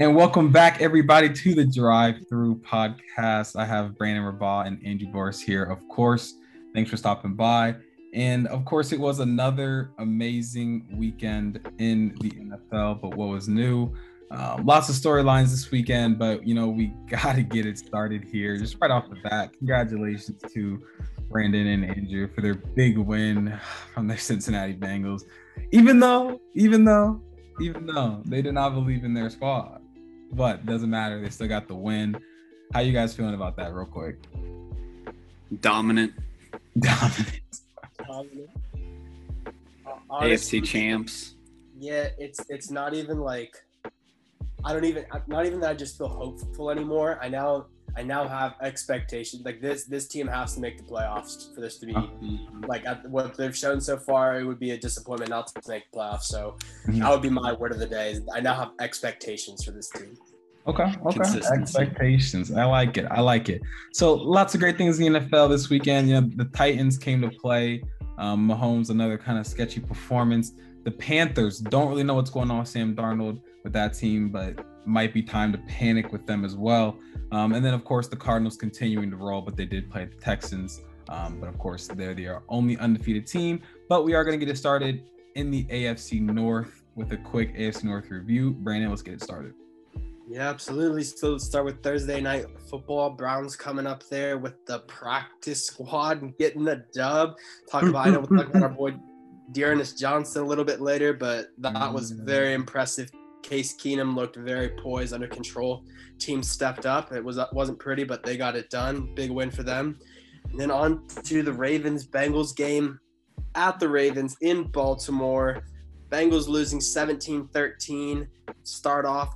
And welcome back, everybody, to the Drive Through Podcast. I have Brandon Rabah and Andrew Boris here, of course. Thanks for stopping by. And, of course, it was another amazing weekend in the NFL, but what was new? Lots of storylines this weekend, but, you know, we got to get it started here. Just right off the bat, congratulations to Brandon and Andrew for their big win from their Cincinnati Bengals, even though they did not believe in their squad. But doesn't matter. They still got the win. How you guys feeling about that real quick? Dominant. Honestly, AFC champs. Yeah, it's not even like I just feel hopeful anymore. I now have expectations. Like this team has to make the playoffs for this to be like what they've shown so far. It would be a disappointment not to make the playoffs. So that would be my word of the day. I now have expectations for this team. Okay. Expectations. I like it. So lots of great things in the NFL this weekend. You know, the Titans came to play. Mahomes, another kind of sketchy performance. The Panthers, don't really know what's going on with Sam Darnold with that team, but might be time to panic with them as well. And then, of course, the Cardinals continuing to roll, but they did play the Texans. But, of course, they're the only undefeated team. But we are going to get it started in the AFC North with a quick AFC North review. Brandon, let's get it started. Yeah, absolutely. So let's start with Thursday night football. Browns coming up there with the practice squad and getting the dub. We'll talk about our boy D'Ernest Johnson a little bit later, but that was very impressive. Case Keenum looked very poised, under control. Team stepped up. It wasn't pretty, but they got it done. Big win for them. And then on to the Ravens-Bengals game at the Ravens in Baltimore. Bengals losing 17-13. Start off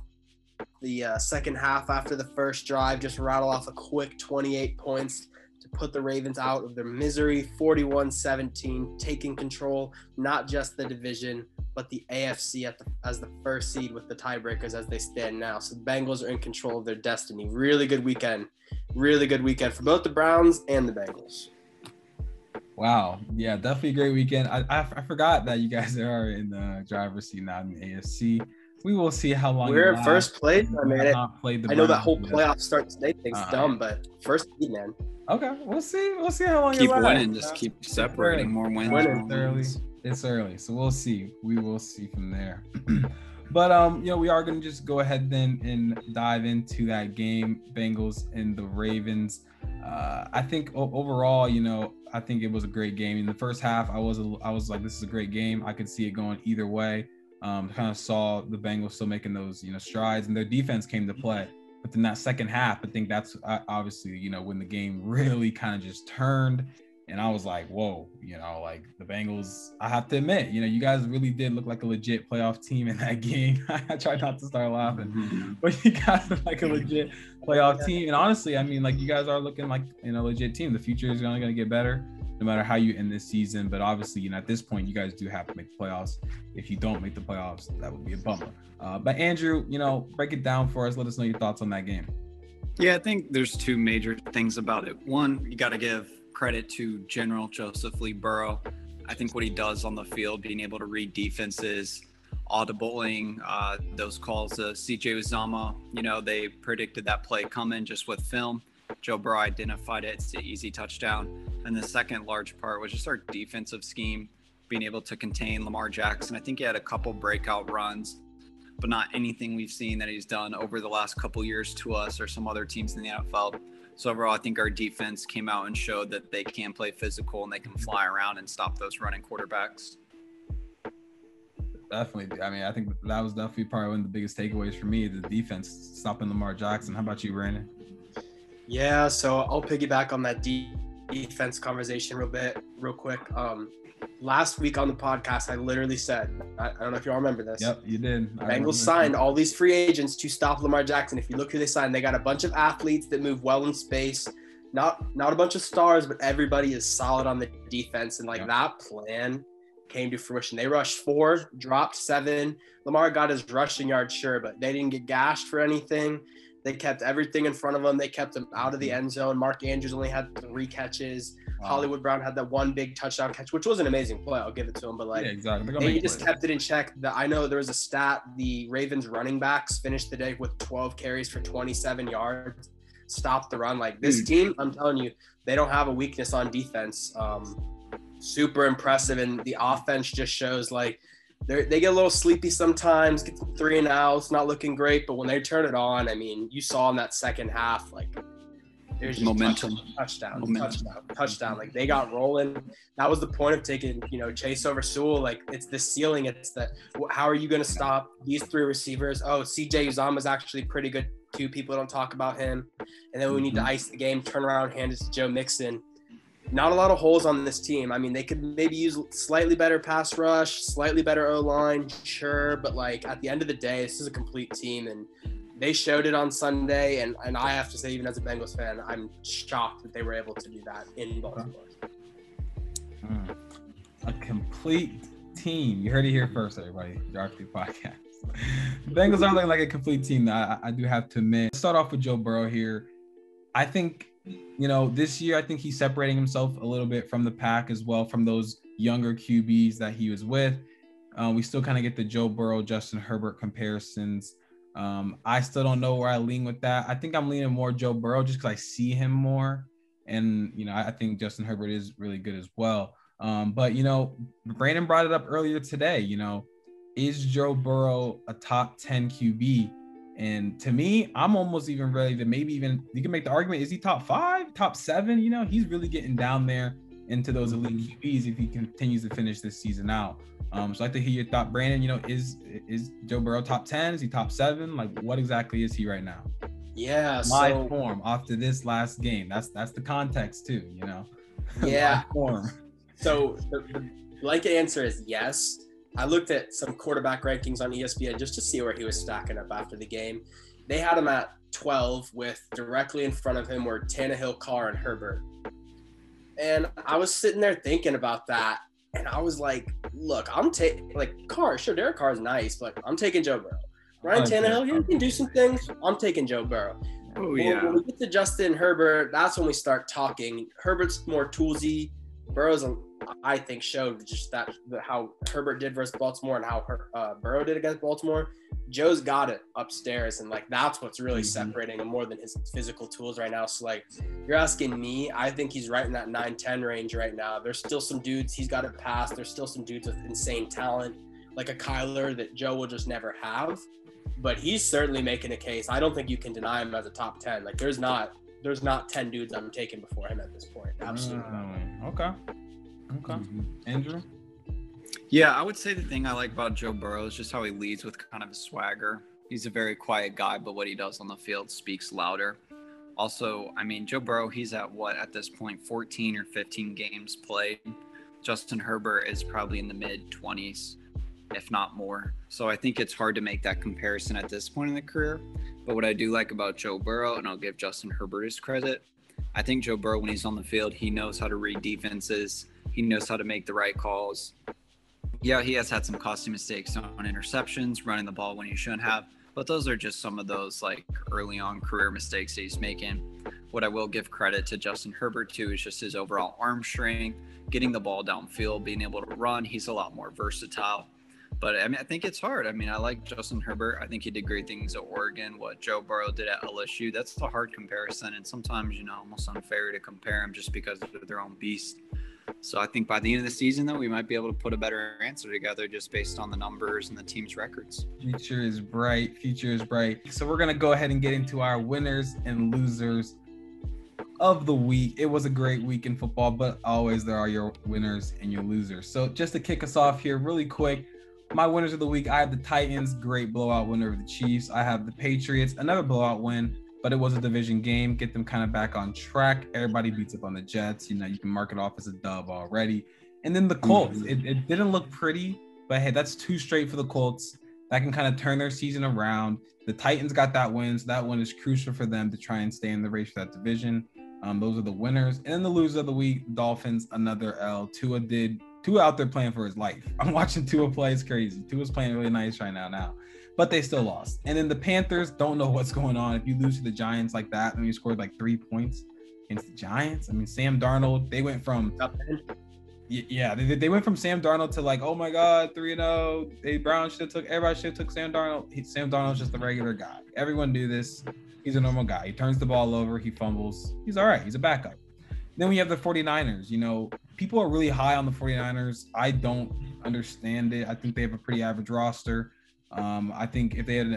the second half after the first drive. Just rattle off a quick 28 points to put the Ravens out of their misery. 41-17, taking control, not just the division, but the AFC as the first seed with the tiebreakers as they stand now. So the Bengals are in control of their destiny. Really good weekend for both the Browns and the Bengals. Wow. Yeah, definitely a great weekend. I forgot that you guys are in the driver's seat, not in the AFC. We will see how long we're in first place. I mean, I know that whole playoff start today thing's dumb, but first seed, man. Okay, we'll see how long. Keep winning, just keep separating. More wins. It's early, so we'll see. We will see from there. But, you know, we are going to just go ahead then and dive into that game, Bengals and the Ravens. I think overall, you know, I think it was a great game. In the first half, I was like, this is a great game. I could see it going either way. Kind of saw the Bengals still making those, you know, strides, and their defense came to play. But then that second half, I think that's obviously, you know, when the game really kind of just turned. And I was like, whoa, you know, like the Bengals, I have to admit, you know, you guys really did look like a legit playoff team in that game. I tried not to start laughing, but you guys look like a legit playoff team. And honestly, I mean, like you guys are looking like, you know, legit team. The future is only going to get better no matter how you end this season. But obviously, you know, at this point, you guys do have to make the playoffs. If you don't make the playoffs, that would be a bummer. But Andrew, you know, break it down for us. Let us know your thoughts on that game. Yeah, I think there's two major things about it. One, you got to give credit to General Joseph Lee Burrow. I think what he does on the field, being able to read defenses, audibling those calls. CJ Uzama, you know, they predicted that play coming just with film. Joe Burrow identified it. It's an easy touchdown. And the second large part was just our defensive scheme, being able to contain Lamar Jackson. I think he had a couple breakout runs, but not anything we've seen that he's done over the last couple years to us or some other teams in the NFL. So overall, I think our defense came out and showed that they can play physical and they can fly around and stop those running quarterbacks. Definitely. I mean, I think that was definitely probably one of the biggest takeaways for me, the defense stopping Lamar Jackson. How about you, Brandon? Yeah, so I'll piggyback on that defense conversation real quick. Last week on the podcast, I literally said, I don't know if y'all remember this. Yep, you did. Bengals signed all these free agents to stop Lamar Jackson. If you look who they signed, they got a bunch of athletes that move well in space. Not a bunch of stars, but everybody is solid on the defense. And, like, That plan came to fruition. They rushed 4, dropped 7. Lamar got his rushing yard, sure, but they didn't get gashed for anything. They kept everything in front of them. They kept them out of the end zone. Mark Andrews only had 3 catches. Hollywood Brown had that one big touchdown catch, which was an amazing play. I'll give it to him, but like, yeah, exactly. They just kept it in check. I know there was a stat, the Ravens running backs finished the day with 12 carries for 27 yards, stopped the run. Like, this team, I'm telling you, they don't have a weakness on defense. Super impressive. And the offense just shows, like, they get a little sleepy sometimes, get 3-and-outs, not looking great, but when they turn it on, I mean, you saw in that second half, like, there's just momentum, touchdown. Like, they got rolling. That was the point of taking, you know, Chase over Sewell. Like, it's the ceiling. It's that, how are you going to stop these three receivers? Oh, CJ Uzama is actually pretty good too. People don't talk about him. And then we need to ice the game, turn around, hand it to Joe Mixon. Not a lot of holes on this team. I mean, they could maybe use slightly better pass rush, slightly better O-line, sure. But, like, at the end of the day, this is a complete team, and they showed it on Sunday. And I have to say, even as a Bengals fan, I'm shocked that they were able to do that in Baltimore. A complete team. You heard it here first, everybody. Drive Through Podcast. Bengals are looking like a complete team. I do have to admit. Let's start off with Joe Burrow here. I think, you know, this year, I think he's separating himself a little bit from the pack as well, from those younger QBs that he was with. We still kind of get the Joe Burrow, Justin Herbert comparisons. I still don't know where I lean with that. I think I'm leaning more Joe Burrow just because I see him more. And, you know, I think Justin Herbert is really good as well. But, you know, Brandon brought it up earlier today, you know, is Joe Burrow a top 10 QB? And to me, I'm almost even ready to maybe even, you can make the argument, is he top 5, top 7? You know, he's really getting down there into those elite QBs if he continues to finish this season out. So I'd like to hear your thought, Brandon. You know, is Joe Burrow top 10? Is he top 7? Like, what exactly is he right now? Yeah, live form after this last game. That's the context too, you know. Yeah. So the blanket answer is yes. I looked at some quarterback rankings on ESPN just to see where he was stacking up after the game. They had him at 12 with directly in front of him were Tannehill, Carr, and Herbert. And I was sitting there thinking about that, and I was like, look, I'm taking – like, Carr, sure, Derek Carr is nice, but I'm taking Joe Burrow. Ryan Tannehill, he can do some things. I'm taking Joe Burrow. Oh, yeah. When we get to Justin Herbert, that's when we start talking. Herbert's more toolsy. Burrow's – I think showed just that how Herbert did versus Baltimore and how Burrow did against Baltimore. Joe's got it upstairs, and like that's what's really separating him more than his physical tools right now. So like you're asking me, I think he's right in that 9-10 range right now. There's still some dudes he's got to pass. There's still some dudes with insane talent like a Kyler that Joe will just never have. But he's certainly making a case. I don't think you can deny him as a top 10. Like there's not 10 dudes I'm taking before him at this point. Absolutely. Okay. Andrew? Yeah, I would say the thing I like about Joe Burrow is just how he leads with kind of a swagger. He's a very quiet guy, but what he does on the field speaks louder. Also, I mean, Joe Burrow, he's at what, at this point, 14 or 15 games played. Justin Herbert is probably in the mid-20s, if not more. So I think it's hard to make that comparison at this point in the career. But what I do like about Joe Burrow, and I'll give Justin Herbert his credit, I think Joe Burrow, when he's on the field, he knows how to read defenses. He knows how to make the right calls. Yeah, he has had some costly mistakes on interceptions, running the ball when he shouldn't have, but those are just some of those like early on career mistakes that he's making. What I will give credit to Justin Herbert too is just his overall arm strength, getting the ball downfield, being able to run. He's a lot more versatile. But I mean, I think it's hard. I mean, I like Justin Herbert. I think he did great things at Oregon. What Joe Burrow did at LSU, that's the hard comparison. And sometimes, you know, almost unfair to compare them just because they're their own beast. So I think by the end of the season, though, we might be able to put a better answer together just based on the numbers and the team's records. Future is bright. Future is bright. So we're going to go ahead and get into our winners and losers of the week. It was a great week in football, but always there are your winners and your losers. So just to kick us off here really quick, my winners of the week, I have the Titans, great blowout win over the Chiefs. I have the Patriots, another blowout win, but it was a division game. Get them kind of back on track. Everybody beats up on the Jets. You know, you can mark it off as a dub already. And then the Colts, it didn't look pretty, but hey, that's two straight for the Colts. That can kind of turn their season around. The Titans got that win, so that one is crucial for them to try and stay in the race for that division. Those are the winners. And then the losers of the week, Dolphins, another L. Tua out there playing for his life. I'm watching Tua play. It's crazy. Tua's playing really nice right now, but they still lost. And then the Panthers, don't know what's going on. If you lose to the Giants like that, then you scored like 3 points against the Giants. I mean, Sam Darnold, they went from they went from Sam Darnold to like, oh my God, 3-0. Everybody should have took Sam Darnold. Sam Darnold's just the regular guy. Everyone knew this. He's a normal guy. He turns the ball over. He fumbles. He's all right. He's a backup. Then we have the 49ers. You know, people are really high on the 49ers. I don't understand it. I think they have a pretty average roster. I think if they had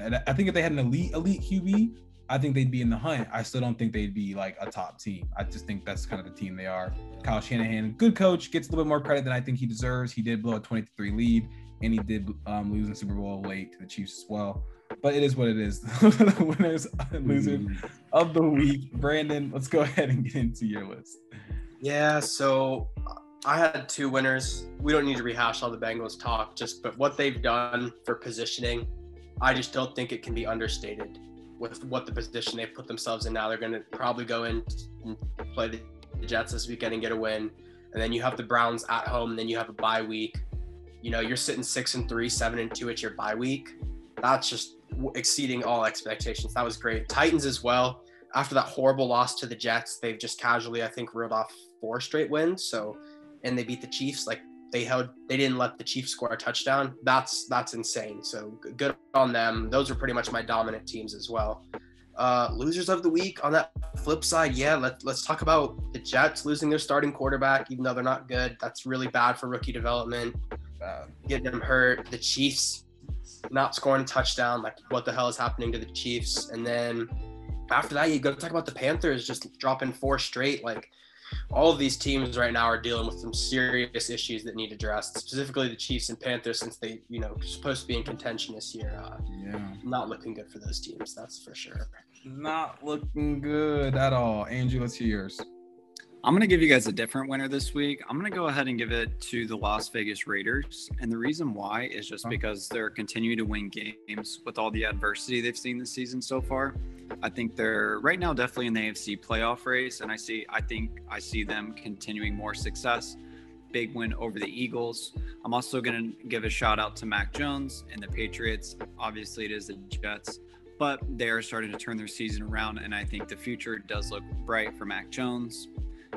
an elite QB, I think they'd be in the hunt. I still don't think they'd be like a top team. I just think that's kind of the team they are. Kyle Shanahan, good coach, gets a little bit more credit than I think he deserves. He did blow a 23 lead, and he did lose in Super Bowl late to the Chiefs as well. But it is what it is. The winners and losers of the week. Brandon, let's go ahead and get into your list. Yeah, so I had two winners. We don't need to rehash all the Bengals talk, but what they've done for positioning, I just don't think it can be understated with what the position they've put themselves in now. They're going to probably go in and play the Jets this weekend and get a win. And then you have the Browns at home, and then you have a bye week. You know, you're sitting 6-3, 7-2 at your bye week. That's just exceeding all expectations. That was great. Titans as well. After that horrible loss to the Jets, they've just casually, I think, reeled off 4 straight wins. So, and they beat the Chiefs. Like they didn't let the Chiefs score a touchdown. That's insane. So good on them. Those were pretty much my dominant teams as well. Losers of the week. On that flip side, let's talk about the Jets losing their starting quarterback, even though they're not good. That's really bad for rookie development. Getting them hurt. The Chiefs not scoring a touchdown, like what the hell is happening to the Chiefs? And then after that, you go talk about the Panthers just dropping 4 straight. Like all of these teams right now are dealing with some serious issues that need addressed, specifically the Chiefs and Panthers, since they, you know, supposed to be in contention this year. Not looking good for those teams, that's for sure. Not looking good at all. Andrew, let's hear yours. I'm going to give you guys a different winner this week. I'm going to go ahead and give it to the Las Vegas Raiders. And the reason why is just because they're continuing to win games with all the adversity they've seen this season so far. I think they're right now definitely in the AFC playoff race. And I think I see them continuing more success. Big win over the Eagles. I'm also going to give a shout out to Mac Jones and the Patriots. Obviously, it is the Jets, but they are starting to turn their season around. And I think the future does look bright for Mac Jones.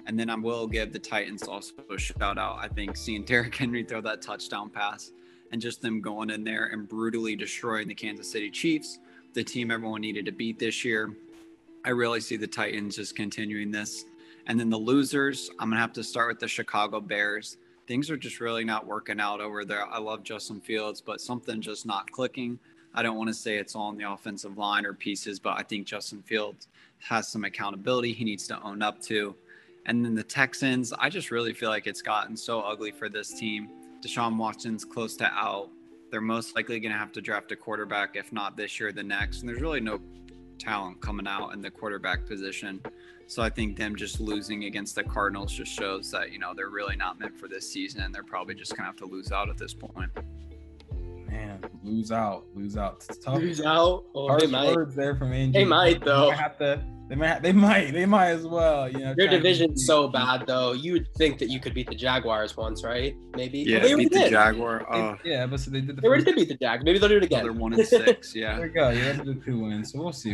And then I will give the Titans also a shout out. I think seeing Derrick Henry throw that touchdown pass and just them going in there and brutally destroying the Kansas City Chiefs, the team everyone needed to beat this year. I really see the Titans just continuing this. And then the losers, I'm going to have to start with the Chicago Bears. Things are just really not working out over there. I love Justin Fields, but something just not clicking. I don't want to say it's all on the offensive line or pieces, but I think Justin Fields has some accountability he needs to own up to. And then the Texans, I just really feel like it's gotten so ugly for this team. Deshaun Watson's close to out. They're most likely going to have to draft a quarterback, if not this year, the next. And there's really no talent coming out in the quarterback position. So I think them just losing against the Cardinals just shows that, you know, they're really not meant for this season. And they're probably just going to have to lose out at this point. Man, lose out. It's tough. Lose out. Oh, they might. Words there from Andrew. They might, though. They might as well. You know, their division's so bad, though. You would think that you could beat the Jaguars once, right? Maybe. Yeah, well, beat the Jaguars. But so they did. They already did beat the Jaguars. Maybe they'll do it again. They're 1-6. Yeah. There you go. Yeah, they did 2 wins. So we'll see.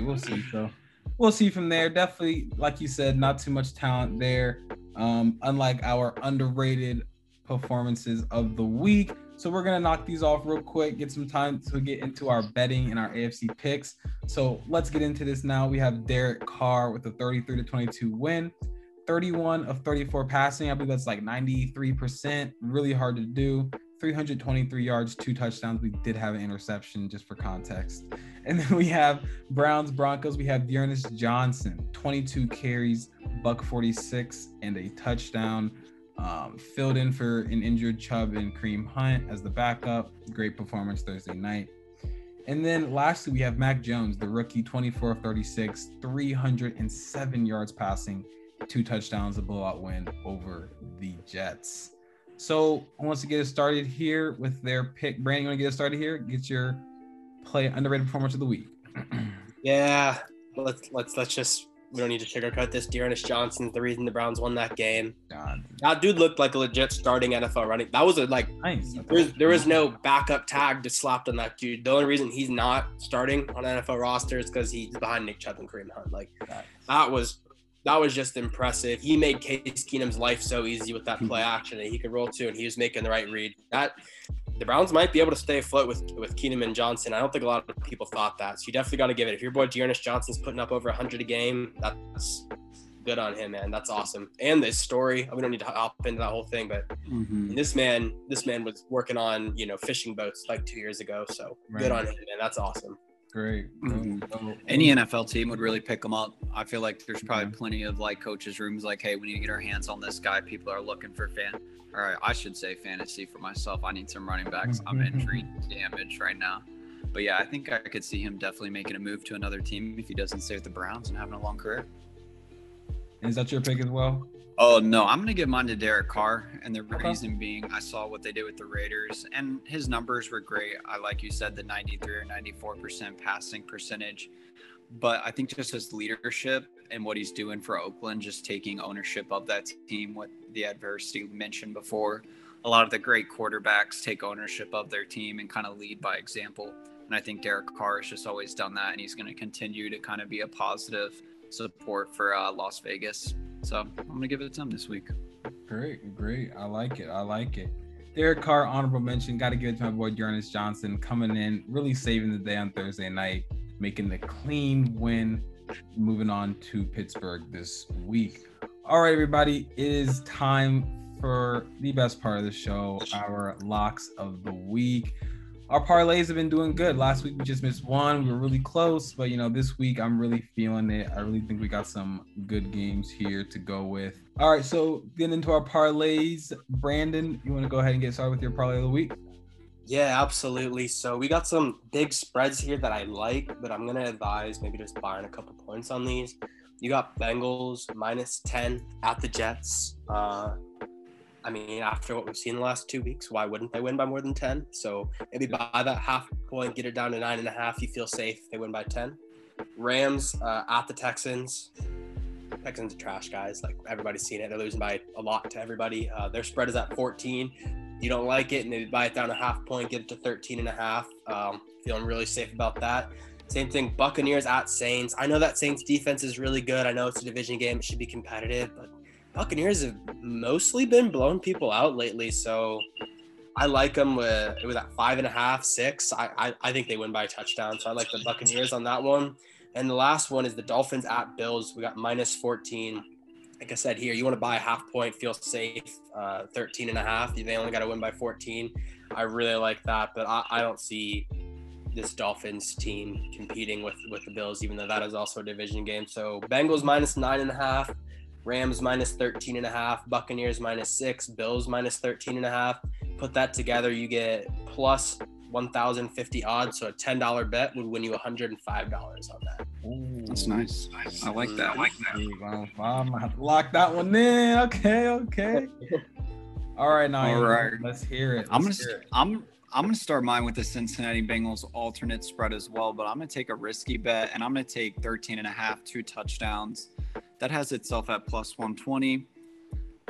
So we'll see from there. Definitely, like you said, not too much talent there. Unlike our underrated performances of the week. So we're going to knock these off real quick, get some time to get into our betting and our AFC picks. So let's get into this now. We have Derek Carr with a 33-22 win, 31 of 34 passing. I believe that's like 93%, really hard to do. 323 yards, 2 touchdowns. We did have an interception just for context. And then we have Browns Broncos. We have D'Ernest Johnson, 22 carries, $146 and a touchdown. Filled in for an injured Chubb and Kareem Hunt as the backup. Great performance Thursday night. And then lastly, we have Mac Jones, the rookie, 24 of 36, 307 yards passing, 2 touchdowns, a blowout win over the Jets. So who wants to get us started here with their pick? Brandon, you want to get us started here? Get your underrated performance of the week. Yeah, let's just. We don't need to sugarcoat this. D'Ernest Johnson, the reason the Browns won that game. God. That dude looked like a legit starting NFL running. That was nice. There was no backup tag to slap on that dude. The only reason he's not starting on NFL roster is because he's behind Nick Chubb and Kareem Hunt. Like that was that was just impressive. He made Case Keenum's life so easy with that play action that he could roll to, and he was making the right read. That the Browns might be able to stay afloat with Keenum and Johnson. I don't think a lot of people thought that. So you definitely got to give it. If your boy D'Ernest Johnson's putting up over 100 a game, that's good on him, man. That's awesome. And this story, we don't need to hop into that whole thing, but this man was working on, fishing boats like 2 years ago. So Good on him, man. That's awesome. Great. Any NFL team would really pick them up. I feel like there's probably plenty of coaches' rooms like, hey, we need to get our hands on this guy. People are looking for I should say fantasy for myself. I need some running backs. I'm injury damaged right now. But yeah, I think I could see him definitely making a move to another team if he doesn't stay with the Browns and having a long career. Is that your pick as well? Oh, no. I'm going to give mine to Derek Carr. And the reason being, I saw what they did with the Raiders, and his numbers were great. I, like you said, the 93 or 94% passing percentage. But I think just his leadership and what he's doing for Oakland, just taking ownership of that team with the adversity mentioned before. A lot of the great quarterbacks take ownership of their team and kind of lead by example. And I think Derek Carr has just always done that, and he's going to continue to kind of be a positive support for Las Vegas. So I'm gonna give it to him this week. Great. I like it. Derek Carr, honorable mention. Got to give it to my boy D'Ernest Johnson, coming in, really saving the day on Thursday night, making the clean win, moving on to Pittsburgh this week. All right, everybody, it is time for the best part of the show, our locks of the week. Our parlays have been doing good. Last week, we just missed one. We were really close, but, this week, I'm really feeling it. I really think we got some good games here to go with. All right, so getting into our parlays. Brandon, you want to go ahead and get started with your parlay of the week? Yeah, absolutely. So we got some big spreads here that I like, but I'm going to advise maybe just buying a couple points on these. You got Bengals -10 at the Jets. After what we've seen the last 2 weeks, why wouldn't they win by more than 10? So maybe buy that half point, get it down to 9.5. You feel safe. They win by 10. Rams at the Texans. Texans are trash, guys. Like, everybody's seen it. They're losing by a lot to everybody. Their spread is at 14. You don't like it, and maybe buy it down a half point, get it to 13.5. Feeling really safe about that. Same thing, Buccaneers at Saints. I know that Saints defense is really good. I know it's a division game. It should be competitive, but Buccaneers have mostly been blowing people out lately, so I like them. It was at 5.5, 6. I think they win by a touchdown, so I like the Buccaneers on that one. And the last one is the Dolphins at Bills. We got -14. Like I said here, you want to buy a half point, feel safe, 13.5. They only got to win by 14. I really like that, but I don't see this Dolphins team competing with the Bills, even though that is also a division game. So Bengals -9.5. Rams -13.5, Buccaneers -6, Bills -13.5. Put that together, you get plus 1,050 odds. So a $10 bet would win you $105 on that. Ooh, that's nice. I like that. Wow, I'm gonna have to lock that one in. Okay. All right, now. All right. Let's hear it. I'm gonna start mine with the Cincinnati Bengals alternate spread as well, but I'm gonna take a risky bet, and I'm gonna take 13.5, 2 touchdowns. That has itself at plus 120.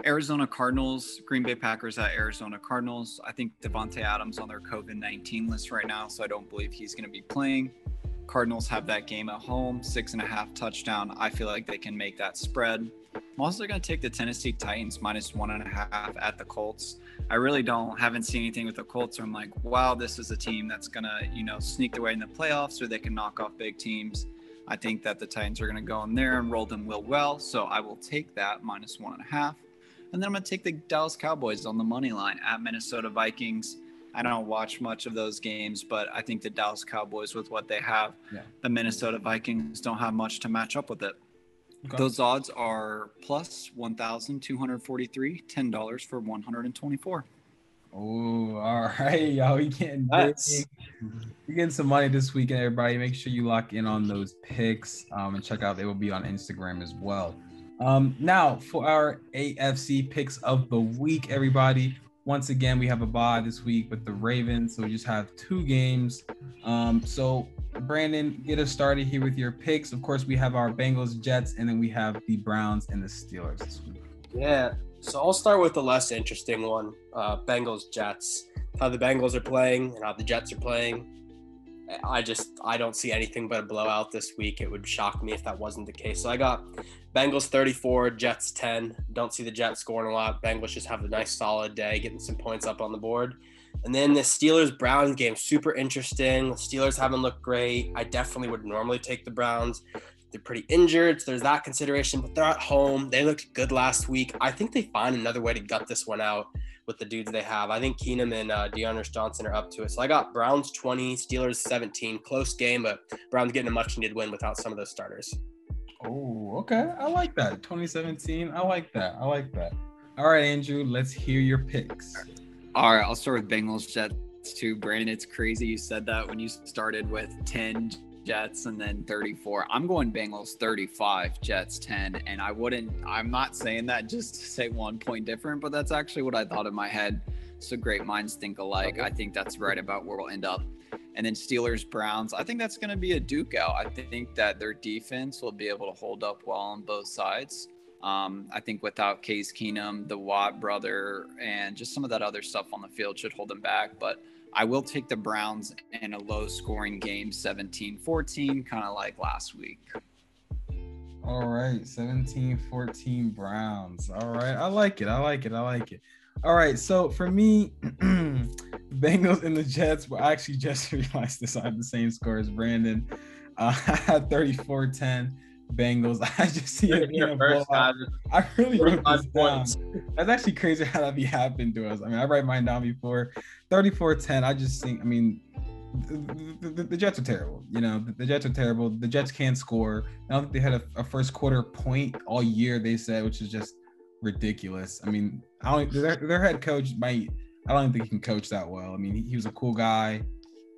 Arizona Cardinals, Green Bay Packers at Arizona Cardinals. I think Devontae Adams on their COVID-19 list right now, so I don't believe he's going to be playing. Cardinals have that game at home, 6.5 touchdown. I feel like they can make that spread. I'm also going to take the Tennessee Titans -1.5 at the Colts. I really haven't seen anything with the Colts, or I'm like, wow, this is a team that's going to, sneak their way in the playoffs, or they can knock off big teams. I think that the Titans are going to go in there and roll them well. So I will take that -1.5. And then I'm going to take the Dallas Cowboys on the money line at Minnesota Vikings. I don't watch much of those games, but I think the Dallas Cowboys, with what they have, The Minnesota Vikings don't have much to match up with it. Okay. Those odds are plus 1,243, $10 for 124. Oh, all right, y'all. You're getting some money this weekend, everybody. Make sure you lock in on those picks and check out. They will be on Instagram as well. Now for our AFC picks of the week, everybody. Once again, we have a bye this week with the Ravens, so we just have 2 games. So Brandon, get us started here with your picks. Of course, we have our Bengals, Jets, and then we have the Browns and the Steelers this week. Yeah. So I'll start with the less interesting one, Bengals-Jets. How the Bengals are playing and how the Jets are playing. I don't see anything but a blowout this week. It would shock me if that wasn't the case. So I got Bengals 34, Jets 10. Don't see the Jets scoring a lot. Bengals just have a nice solid day, getting some points up on the board. And then the Steelers-Browns game, super interesting. The Steelers haven't looked great. I definitely would normally take the Browns. They're pretty injured, so there's that consideration, but they're at home. They looked good last week. I think they find another way to gut this one out with the dudes they have. I think Keenum and D'Ernest Johnson are up to it. So I got Browns 20, Steelers 17. Close game, but Browns getting a much-needed win without some of those starters. Oh, okay. I like that. 2017. I like that. All right, Andrew, let's hear your picks. All right, I'll start with Bengals Jets 2. Brandon, it's crazy you said that when you started with 10 Jets and then 34. I'm going Bengals 35, Jets 10, and I'm not saying that just to say 1 point different, but that's actually what I thought in my head. So great minds think alike. I think that's right about where we'll end up. And then Steelers Browns, I think that's going to be a duke out. I think that their defense will be able to hold up well on both sides. I think without Case Keenum, the Watt brother, and just some of that other stuff on the field should hold them back, but I will take the Browns in a low-scoring game, 17-14, kind of like last week. All right, 17-14 Browns. All right, I like it. All right, so for me, Bengals and the Jets, well, I actually just realized this. I have the same score as Brandon. I had 34-10 Bengals. I just see it being a blowout. I really wrote this down. That's actually crazy how that be happened to us. I mean, I write mine down before. 34-10, I just think, I mean, the Jets are terrible. You know, the Jets are terrible. The Jets can't score. I don't think they had a first quarter point all year, they said, which is just ridiculous. I mean, their head coach might, I don't even think he can coach that well. I mean, he was a cool guy.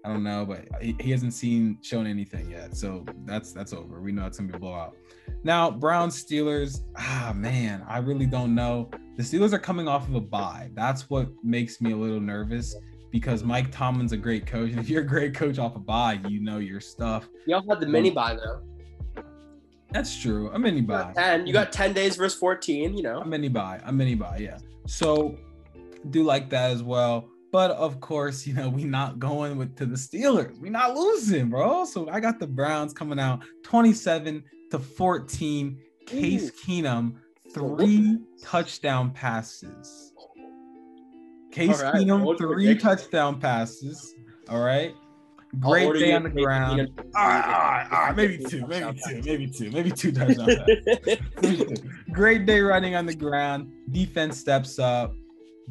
I don't know, but he hasn't shown anything yet. So that's over. We know it's going to be a blowout. Now, Browns, Steelers, man, I really don't know. The Steelers are coming off of a bye. That's what makes me a little nervous because Mike Tomlin's a great coach. And if you're a great coach off a bye, you know your stuff. Y'all had the mini bye, though. That's true. A mini bye. You got 10 days versus 14, you know. A mini bye, yeah. So do like that as well. But of course, you know, we're not going to the Steelers. We're not losing, bro. So I got the Browns coming out 27-14. Case Keenum, 3 touchdown passes. All right. Great day on the ground. Maybe two touchdown passes. Great day running on the ground. Defense steps up.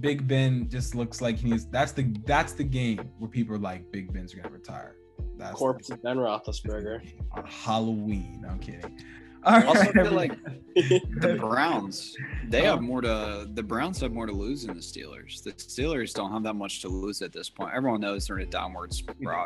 Big Ben just looks like he needs. That's the game where people are like, Big Ben's gonna retire. That's corpse of Ben Roethlisberger on Halloween. No, I'm kidding. I also feel like the Browns. The Browns have more to lose than the Steelers. The Steelers don't have that much to lose at this point. Everyone knows they're in a downward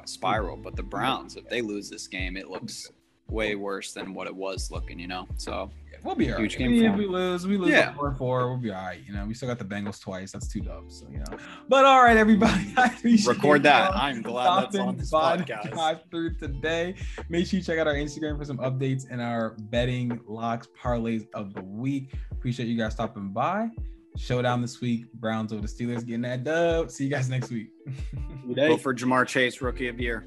spiral, but the Browns, if they lose this game, it looks way worse than what it was looking. You know, so. We'll be all right. If we lose 4-4, we'll be all right. You know, we still got the Bengals twice. That's 2 dubs. So, you know. But all right, everybody. Record that. I'm glad that's on this podcast. Drive through today. Make sure you check out our Instagram for some updates and our betting locks parlays of the week. Appreciate you guys stopping by. Showdown this week. Browns over the Steelers getting that dub. See you guys next week. Go for Ja'Marr Chase, Rookie of the Year.